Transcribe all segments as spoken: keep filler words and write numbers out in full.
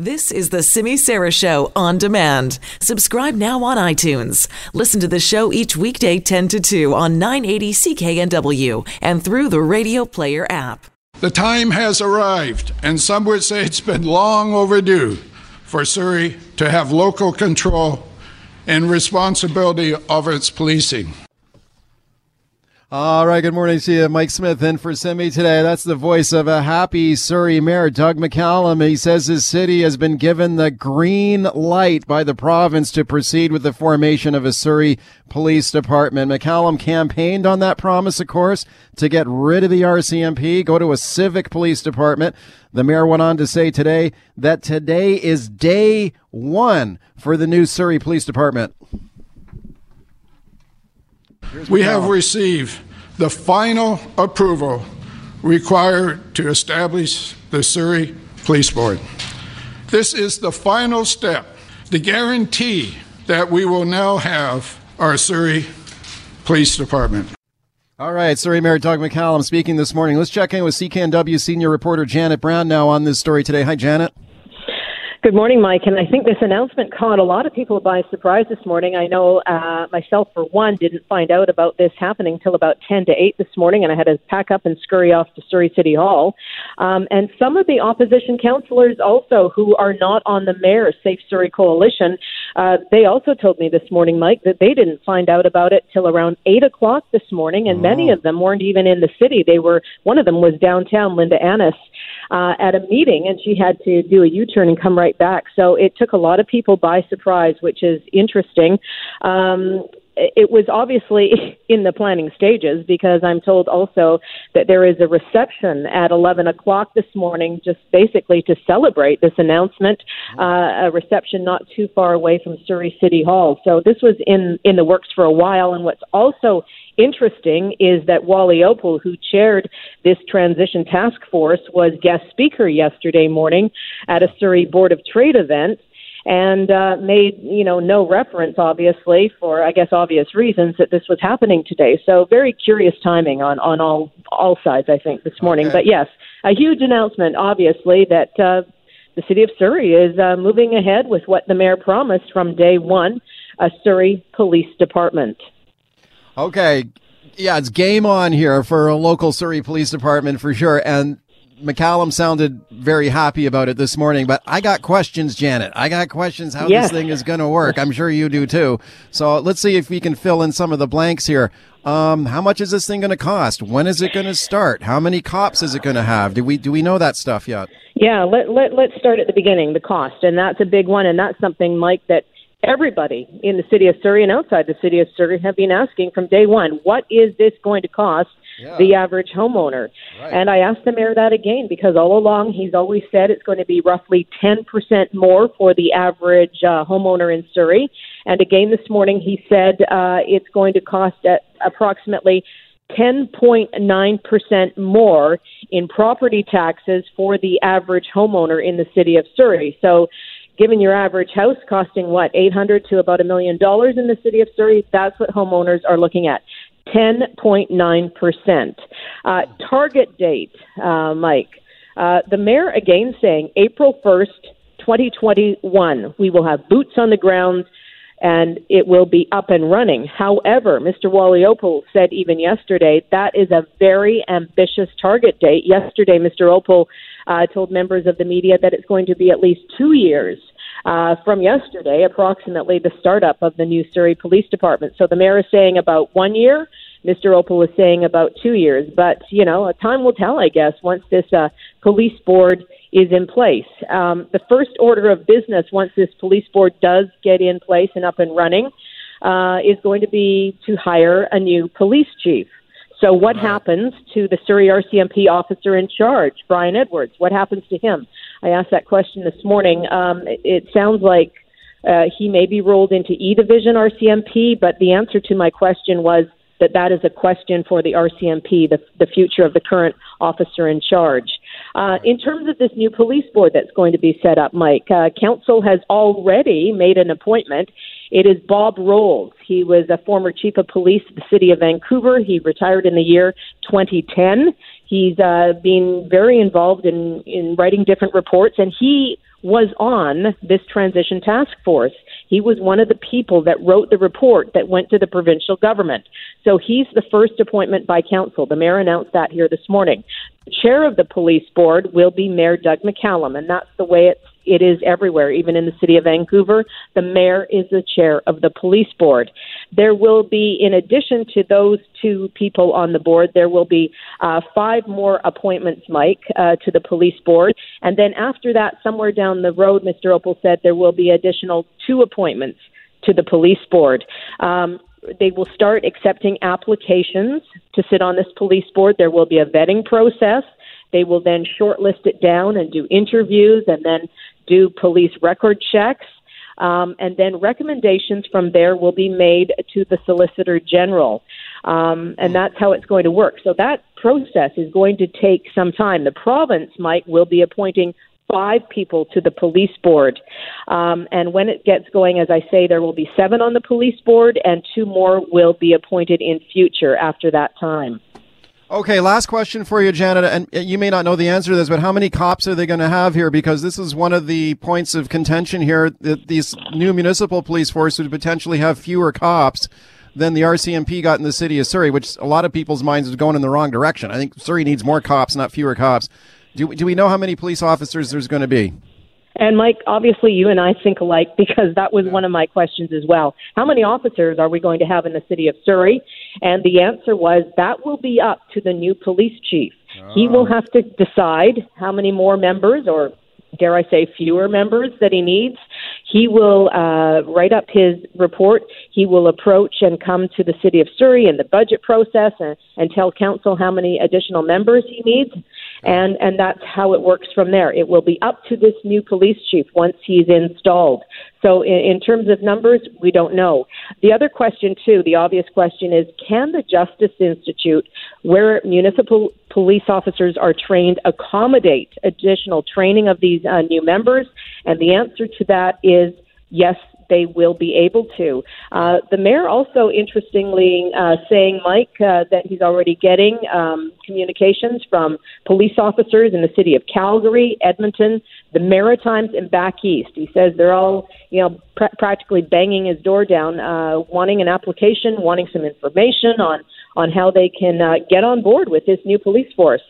This is the Simi Sara Show on demand. Subscribe now on iTunes. Listen to the show each weekday ten to two on nine eighty C K N W and through the Radio Player app. The time has arrived, and some would say it's been long overdue, for Surrey to have local control and responsibility of its policing. All right, good morning to you. Mike Smith in for Simi today. That's the voice of a happy Surrey Mayor, Doug McCallum. He says his city has been given the green light by the province to proceed with the formation of a Surrey Police Department. McCallum campaigned on that promise, of course, to get rid of the R C M P, go to a civic police department. The mayor went on to say today that today is day one for the new Surrey Police Department. We have received the final approval required to establish the Surrey Police Board. This is the final step, the guarantee that we will now have our Surrey Police Department. All right, Surrey Mayor Doug McCallum speaking this morning. Let's check in with C K N W senior reporter Janet Brown now on this story today. Hi, Janet. Good morning, Mike. And I think this announcement caught a lot of people by surprise this morning. I know uh, myself, for one, didn't find out about this happening till about ten to eight this morning, and I had to pack up and scurry off to Surrey City Hall. Um, and some of the opposition councillors also, who are not on the mayor's Safe Surrey Coalition, uh, they also told me this morning, Mike, that they didn't find out about it till around eight o'clock this morning, and oh. many of them weren't even in the city. They were. One of them was downtown, Linda Annis, uh, at a meeting, and she had to do a U-turn and come right back. So it took a lot of people by surprise, which is interesting. Um, it was obviously in the planning stages, because I'm told also that there is a reception at eleven o'clock this morning, just basically to celebrate this announcement, uh, a reception not too far away from Surrey City Hall. So this was in, in the works for a while. And what's also interesting is that Wally Oppal, who chaired this transition task force, was guest speaker yesterday morning at a Surrey Board of Trade event, and uh, made, you know, no reference, obviously, for, I guess, obvious reasons, that this was happening today. So very curious timing on, on all, all sides, I think, this morning. Okay. But yes, a huge announcement, obviously, that uh, the city of Surrey is uh, moving ahead with what the mayor promised from day one, a Surrey Police Department. Okay. Yeah, it's game on here for a local Surrey Police Department for sure. And McCallum sounded very happy about it this morning, but I got questions, Janet. I got questions how yes. this thing is going to work. I'm sure you do too. So let's see if we can fill in some of the blanks here. Um, how much is this thing going to cost? When is it going to start? How many cops is it going to have? Do we do we know that stuff yet? Yeah, let, let, let's start at the beginning, the cost. And that's a big one. And that's something, Mike, that everybody in the city of Surrey and outside the city of Surrey have been asking from day one. What is this going to cost yeah. the average homeowner? Right. And I asked the mayor that again, because all along he's always said it's going to be roughly ten percent more for the average uh, homeowner in Surrey. And again this morning he said uh, it's going to cost at approximately ten point nine percent more in property taxes for the average homeowner in the city of Surrey. So given your average house costing, what, eight hundred dollars to about a million dollars in the city of Surrey, that's what homeowners are looking at, ten point nine percent. Uh, target date, uh, Mike, uh, the mayor again saying April first, twenty twenty-one, we will have boots on the ground and it will be up and running. However, Mister Wally Oppal said even yesterday that is a very ambitious target date. Yesterday, Mister Oppal uh, told members of the media that it's going to be at least two years Uh, from yesterday, approximately the startup of the new Surrey Police Department. So the mayor is saying about one year. Mister Oppal is saying about two years. But, you know, time will tell, I guess, once this uh, police board is in place. Um, the first order of business, once this police board does get in place and up and running, uh, is going to be to hire a new police chief. So what happens to the Surrey R C M P officer in charge, Brian Edwards? What happens to him? I asked that question this morning. Um, it, it sounds like uh, he may be rolled into E Division R C M P, but the answer to my question was that that is a question for the R C M P, the, the future of the current officer in charge. Uh, in terms of this new police board that's going to be set up, Mike, uh, council has already made an appointment. It is Bob Rolls. He was a former chief of police of the city of Vancouver. He retired in the year twenty ten. He's uh, been very involved in, in writing different reports, and he was on this transition task force. He was one of the people that wrote the report that went to the provincial government. So he's the first appointment by council. The mayor announced that here this morning. The chair of the police board will be Mayor Doug McCallum, and that's the way it's It is everywhere, even in the city of Vancouver. The mayor is the chair of the police board. There will be, in addition to those two people on the board, there will be uh, five more appointments, Mike, uh, to the police board. And then after that, somewhere down the road, Mister Oppal said there will be additional two appointments to the police board. Um, They will start accepting applications to sit on this police board. There will be a vetting process. They will then shortlist it down and do interviews and then do police record checks. Um, and then recommendations from there will be made to the Solicitor General. Um, and that's how it's going to work. So that process is going to take some time. The province, Mike, will be appointing five people to the police board. Um, and when it gets going, as I say, there will be seven on the police board and two more will be appointed in future after that time. Okay, last question for you, Janet, and you may not know the answer to this, but how many cops are they going to have here? Because this is one of the points of contention here, that these new municipal police force would potentially have fewer cops than the R C M P got in the city of Surrey, which a lot of people's minds is going in the wrong direction. I think Surrey needs more cops, not fewer cops. Do, do we know how many police officers there's going to be? And, Mike, obviously you and I think alike, because that was one of my questions as well. How many officers are we going to have in the city of Surrey? And the answer was that will be up to the new police chief. Oh. He will have to decide how many more members, or dare I say fewer members, that he needs. He will uh, write up his report. He will approach and come to the city of Surrey in the budget process and, and tell council how many additional members he needs. And and that's how it works from there. It will be up to this new police chief once he's installed. So in, in terms of numbers, we don't know. The other question, too, the obvious question is, can the Justice Institute, where municipal police officers are trained, accommodate additional training of these uh, new members? And the answer to that is yes, they will be able to. Uh, the mayor also, interestingly, uh, saying, Mike, uh, that he's already getting um, communications from police officers in the city of Calgary, Edmonton, the Maritimes, and back east. He says they're all, you know, pr- practically banging his door down, uh, wanting an application, wanting some information on, on how they can uh, get on board with this new police force.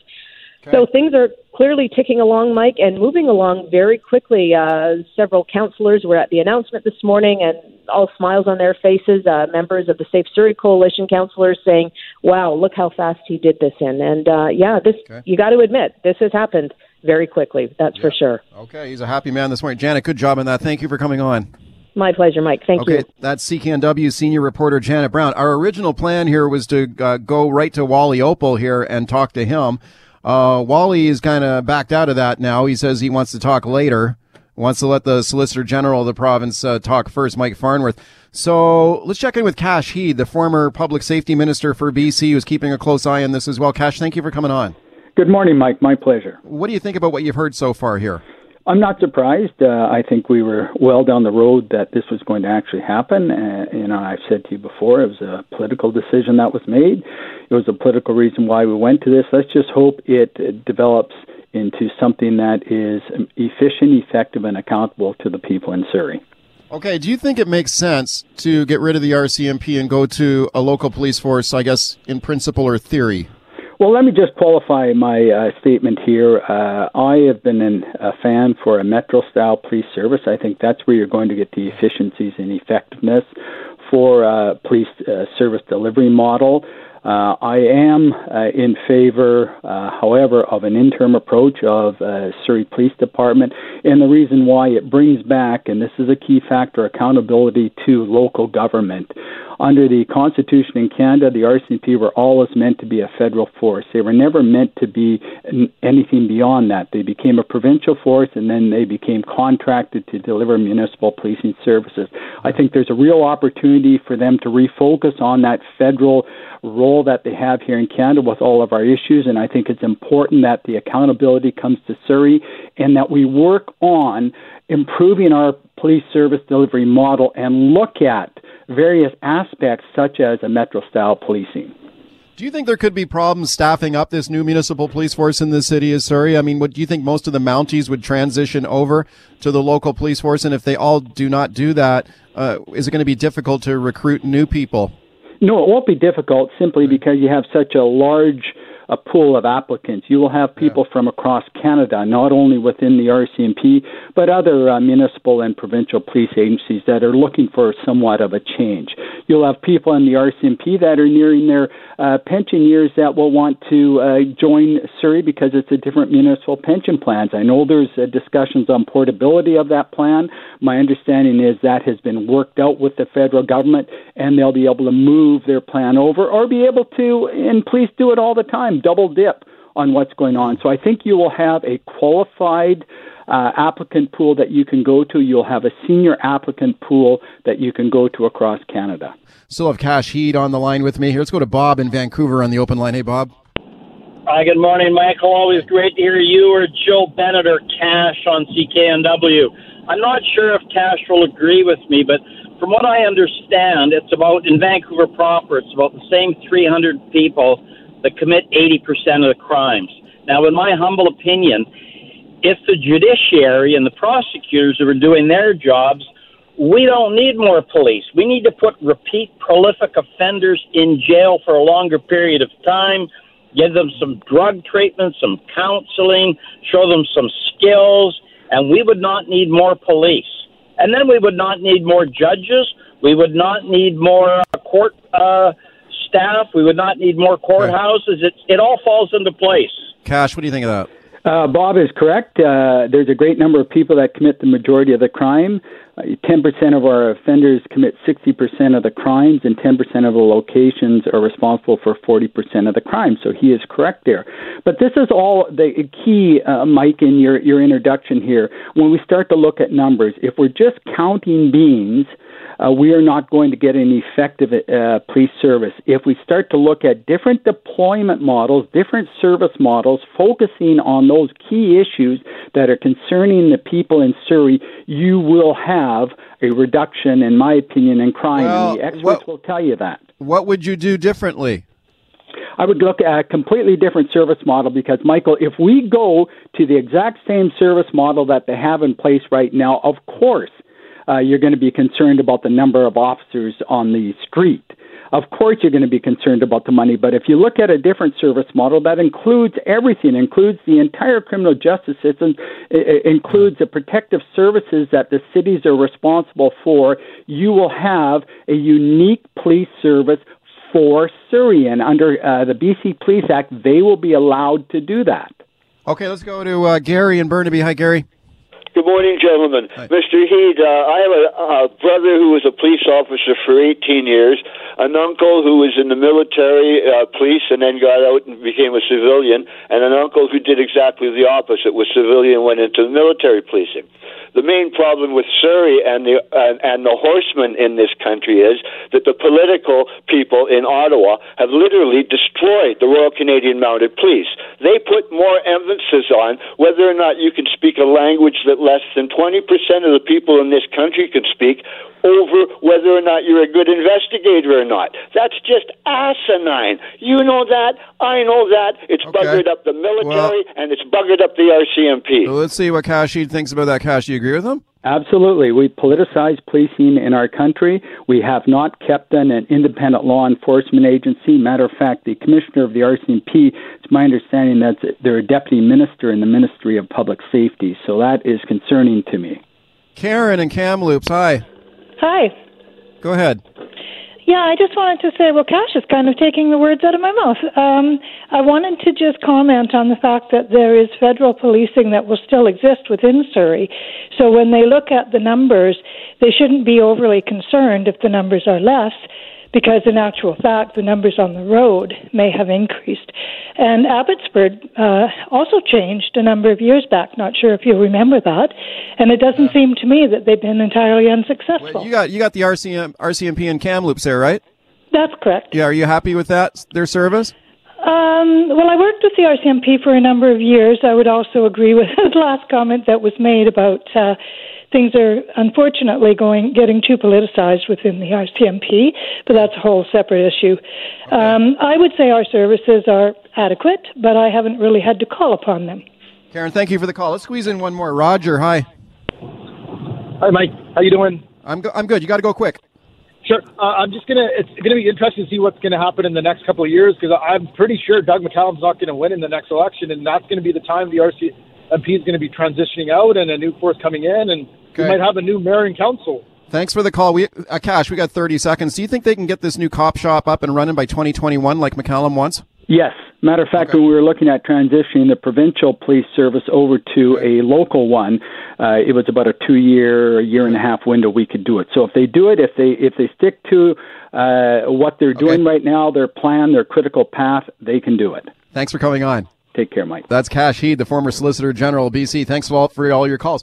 Okay. So things are clearly ticking along, Mike, and moving along very quickly. Uh, several councillors were at the announcement this morning, and all smiles on their faces, uh, members of the Safe Surrey Coalition councillors saying, wow, look how fast he did this in. And, uh, yeah, this okay. You got to admit, this has happened very quickly, that's yeah. for sure. Okay, he's a happy man this morning. Janet, good job on that. Thank you for coming on. My pleasure, Mike. Thank okay, you. Okay, that's C K N W senior reporter Janet Brown. Our original plan here was to uh, go right to Wally Oppal here and talk to him. Uh, Wally is kind of backed out of that now. He says he wants to talk later, wants to let the Solicitor General of the province uh, talk first, Mike Farnworth. So let's check in with Kash Heed, the former Public Safety Minister for B C, who's keeping a close eye on this as well. Kash, thank you for coming on. Good morning, Mike. My pleasure. What do you think about what you've heard so far here? I'm not surprised. Uh, I think we were well down the road that this was going to actually happen. Uh, you know, I've said to you before, it was a political decision that was made. It was a political reason why we went to this. Let's just hope it develops into something that is efficient, effective, and accountable to the people in Surrey. Okay, do you think it makes sense to get rid of the R C M P and go to a local police force, I guess, in principle or theory? Well, let me just qualify my uh, statement here. Uh, I have been an, a fan for a metro-style police service. I think that's where you're going to get the efficiencies and effectiveness for a uh, police uh, service delivery model. Uh, I am uh, in favor, uh, however, of an interim approach of uh, Surrey Police Department, and the reason why it brings back, and this is a key factor, accountability to local government. Under the Constitution in Canada, the R C M P were always meant to be a federal force. They were never meant to be anything beyond that. They became a provincial force, and then they became contracted to deliver municipal policing services. I think there's a real opportunity for them to refocus on that federal role that they have here in Canada with all of our issues, and I think it's important that the accountability comes to Surrey and that we work on improving our police service delivery model and look at various aspects such as a metro-style policing. Do you think there could be problems staffing up this new municipal police force in the city of Surrey? I mean, would do you think most of the Mounties would transition over to the local police force? And if they all do not do that, uh, is it going to be difficult to recruit new people? No, it won't be difficult simply because you have such a large a pool of applicants. You will have people yeah. from across Canada, not only within the R C M P, but other uh, municipal and provincial police agencies that are looking for somewhat of a change. You'll have people in the R C M P that are nearing their uh, pension years that will want to uh, join Surrey because it's a different municipal pension plans. I know there's uh, discussions on portability of that plan. My understanding is that has been worked out with the federal government, and they'll be able to move their plan over or be able to, and police do it all the time, double dip on what's going on. So I think you will have a qualified uh, applicant pool that you can go to. You'll have a senior applicant pool that you can go to across Canada. Still have Kash Heed on the line with me here. Let's go to Bob in Vancouver on the open line. Hey, Bob. Hi, good morning, Michael. Always great to hear you or Joe Bennett or Kash on C K N W. I'm not sure if Kash will agree with me, but from what I understand, it's about, in Vancouver proper, it's about the same three hundred people that commit eighty percent of the crimes. Now, in my humble opinion, if the judiciary and the prosecutors are doing their jobs, we don't need more police. We need to put repeat prolific offenders in jail for a longer period of time, give them some drug treatment, some counseling, show them some skills, and we would not need more police. And then we would not need more judges. We would not need more uh, court uh staff. We would not need more courthouses. It, it all falls into place. Kash, what do you think of that? Uh, Bob is correct. Uh, there's a great number of people that commit the majority of the crime. Uh, ten percent of our offenders commit sixty percent of the crimes, and ten percent of the locations are responsible for forty percent of the crimes. So he is correct there. But this is all the key, uh, Mike, in your, your introduction here. When we start to look at numbers, if we're just counting beans, Uh, we are not going to get an effective uh, police service. If we start to look at different deployment models, different service models, focusing on those key issues that are concerning the people in Surrey, you will have a reduction, in my opinion, in crime. Well, and the experts what, will tell you that. What would you do differently? I would look at a completely different service model because, Michael, if we go to the exact same service model that they have in place right now, of course, Uh, you're going to be concerned about the number of officers on the street. Of course, you're going to be concerned about the money. But if you look at a different service model that includes everything, includes the entire criminal justice system, it includes the protective services that the cities are responsible for, you will have a unique police service for Surrey. And under uh, the B C Police Act, they will be allowed to do that. Okay, let's go to uh, Gary in Burnaby. Hi, Gary. Good morning, gentlemen. Hi. Mister Heed, uh, I have a, a brother who was a police officer for eighteen years, an uncle who was in the military uh, police and then got out and became a civilian, and an uncle who did exactly the opposite, was civilian and went into the military policing. The main problem with Surrey and the uh, and the horsemen in this country is that the political people in Ottawa have literally destroyed the Royal Canadian Mounted Police. They put more emphasis on whether or not you can speak a language that less than twenty percent of the people in this country can speak over whether or not you're a good investigator or not. That's just asinine. You know that. I know that. It's okay. Buggered up the military, well, and it's buggered up the R C M P. Well, let's see what Kash Heed thinks about that. Kash, do you agree with him? Absolutely. We politicize policing in our country. We have not kept an independent law enforcement agency. Matter of fact, the commissioner of the R C M P, it's my understanding that they're a deputy minister in the Ministry of Public Safety. So that is concerning to me. Karen in Kamloops, hi. Hi. Go ahead. Yeah, I just wanted to say, well, Kash is kind of taking the words out of my mouth. Um, I wanted to just comment on the fact that there is federal policing that will still exist within Surrey. So when they look at the numbers, they shouldn't be overly concerned if the numbers are less, because in actual fact, the numbers on the road may have increased. And Abbotsford uh, also changed a number of years back. Not sure if you remember that. And it doesn't yeah. seem to me that they've been entirely unsuccessful. Well, you got you got the R C M, R C M P in Kamloops there, right? That's correct. Yeah, are you happy with that, their service? Um, well, I worked with the R C M P for a number of years. I would also agree with the last comment that was made about uh, things are unfortunately going getting too politicized within the R C M P, but that's a whole separate issue. Okay. Um, I would say our services are adequate, but I haven't really had to call upon them. Karen, thank you for the call. Let's squeeze in one more. Roger, hi. Hi, Mike. How you doing? I'm go- I'm good. You got to go quick. Sure. Uh, I'm just gonna. It's gonna be interesting to see what's gonna happen in the next couple of years, because I'm pretty sure Doug McCallum's not gonna win in the next election, and that's gonna be the time the R C M P is gonna be transitioning out and a new force coming in, and okay. we might have a new mayor and council. Thanks for the call. We, uh, Kash, we got thirty seconds. Do you think they can get this new cop shop up and running by twenty twenty-one, like McCallum wants? Yes. Matter of fact, okay. when we were looking at transitioning the provincial police service over to okay. a local one, uh, it was about a two-year, year and a half window we could do it. So if they do it, if they if they stick to uh, what they're okay. doing right now, their plan, their critical path, they can do it. Thanks for coming on. Take care, Mike. That's Kash Heed, the former Solicitor General of B C. Thanks all for all your calls.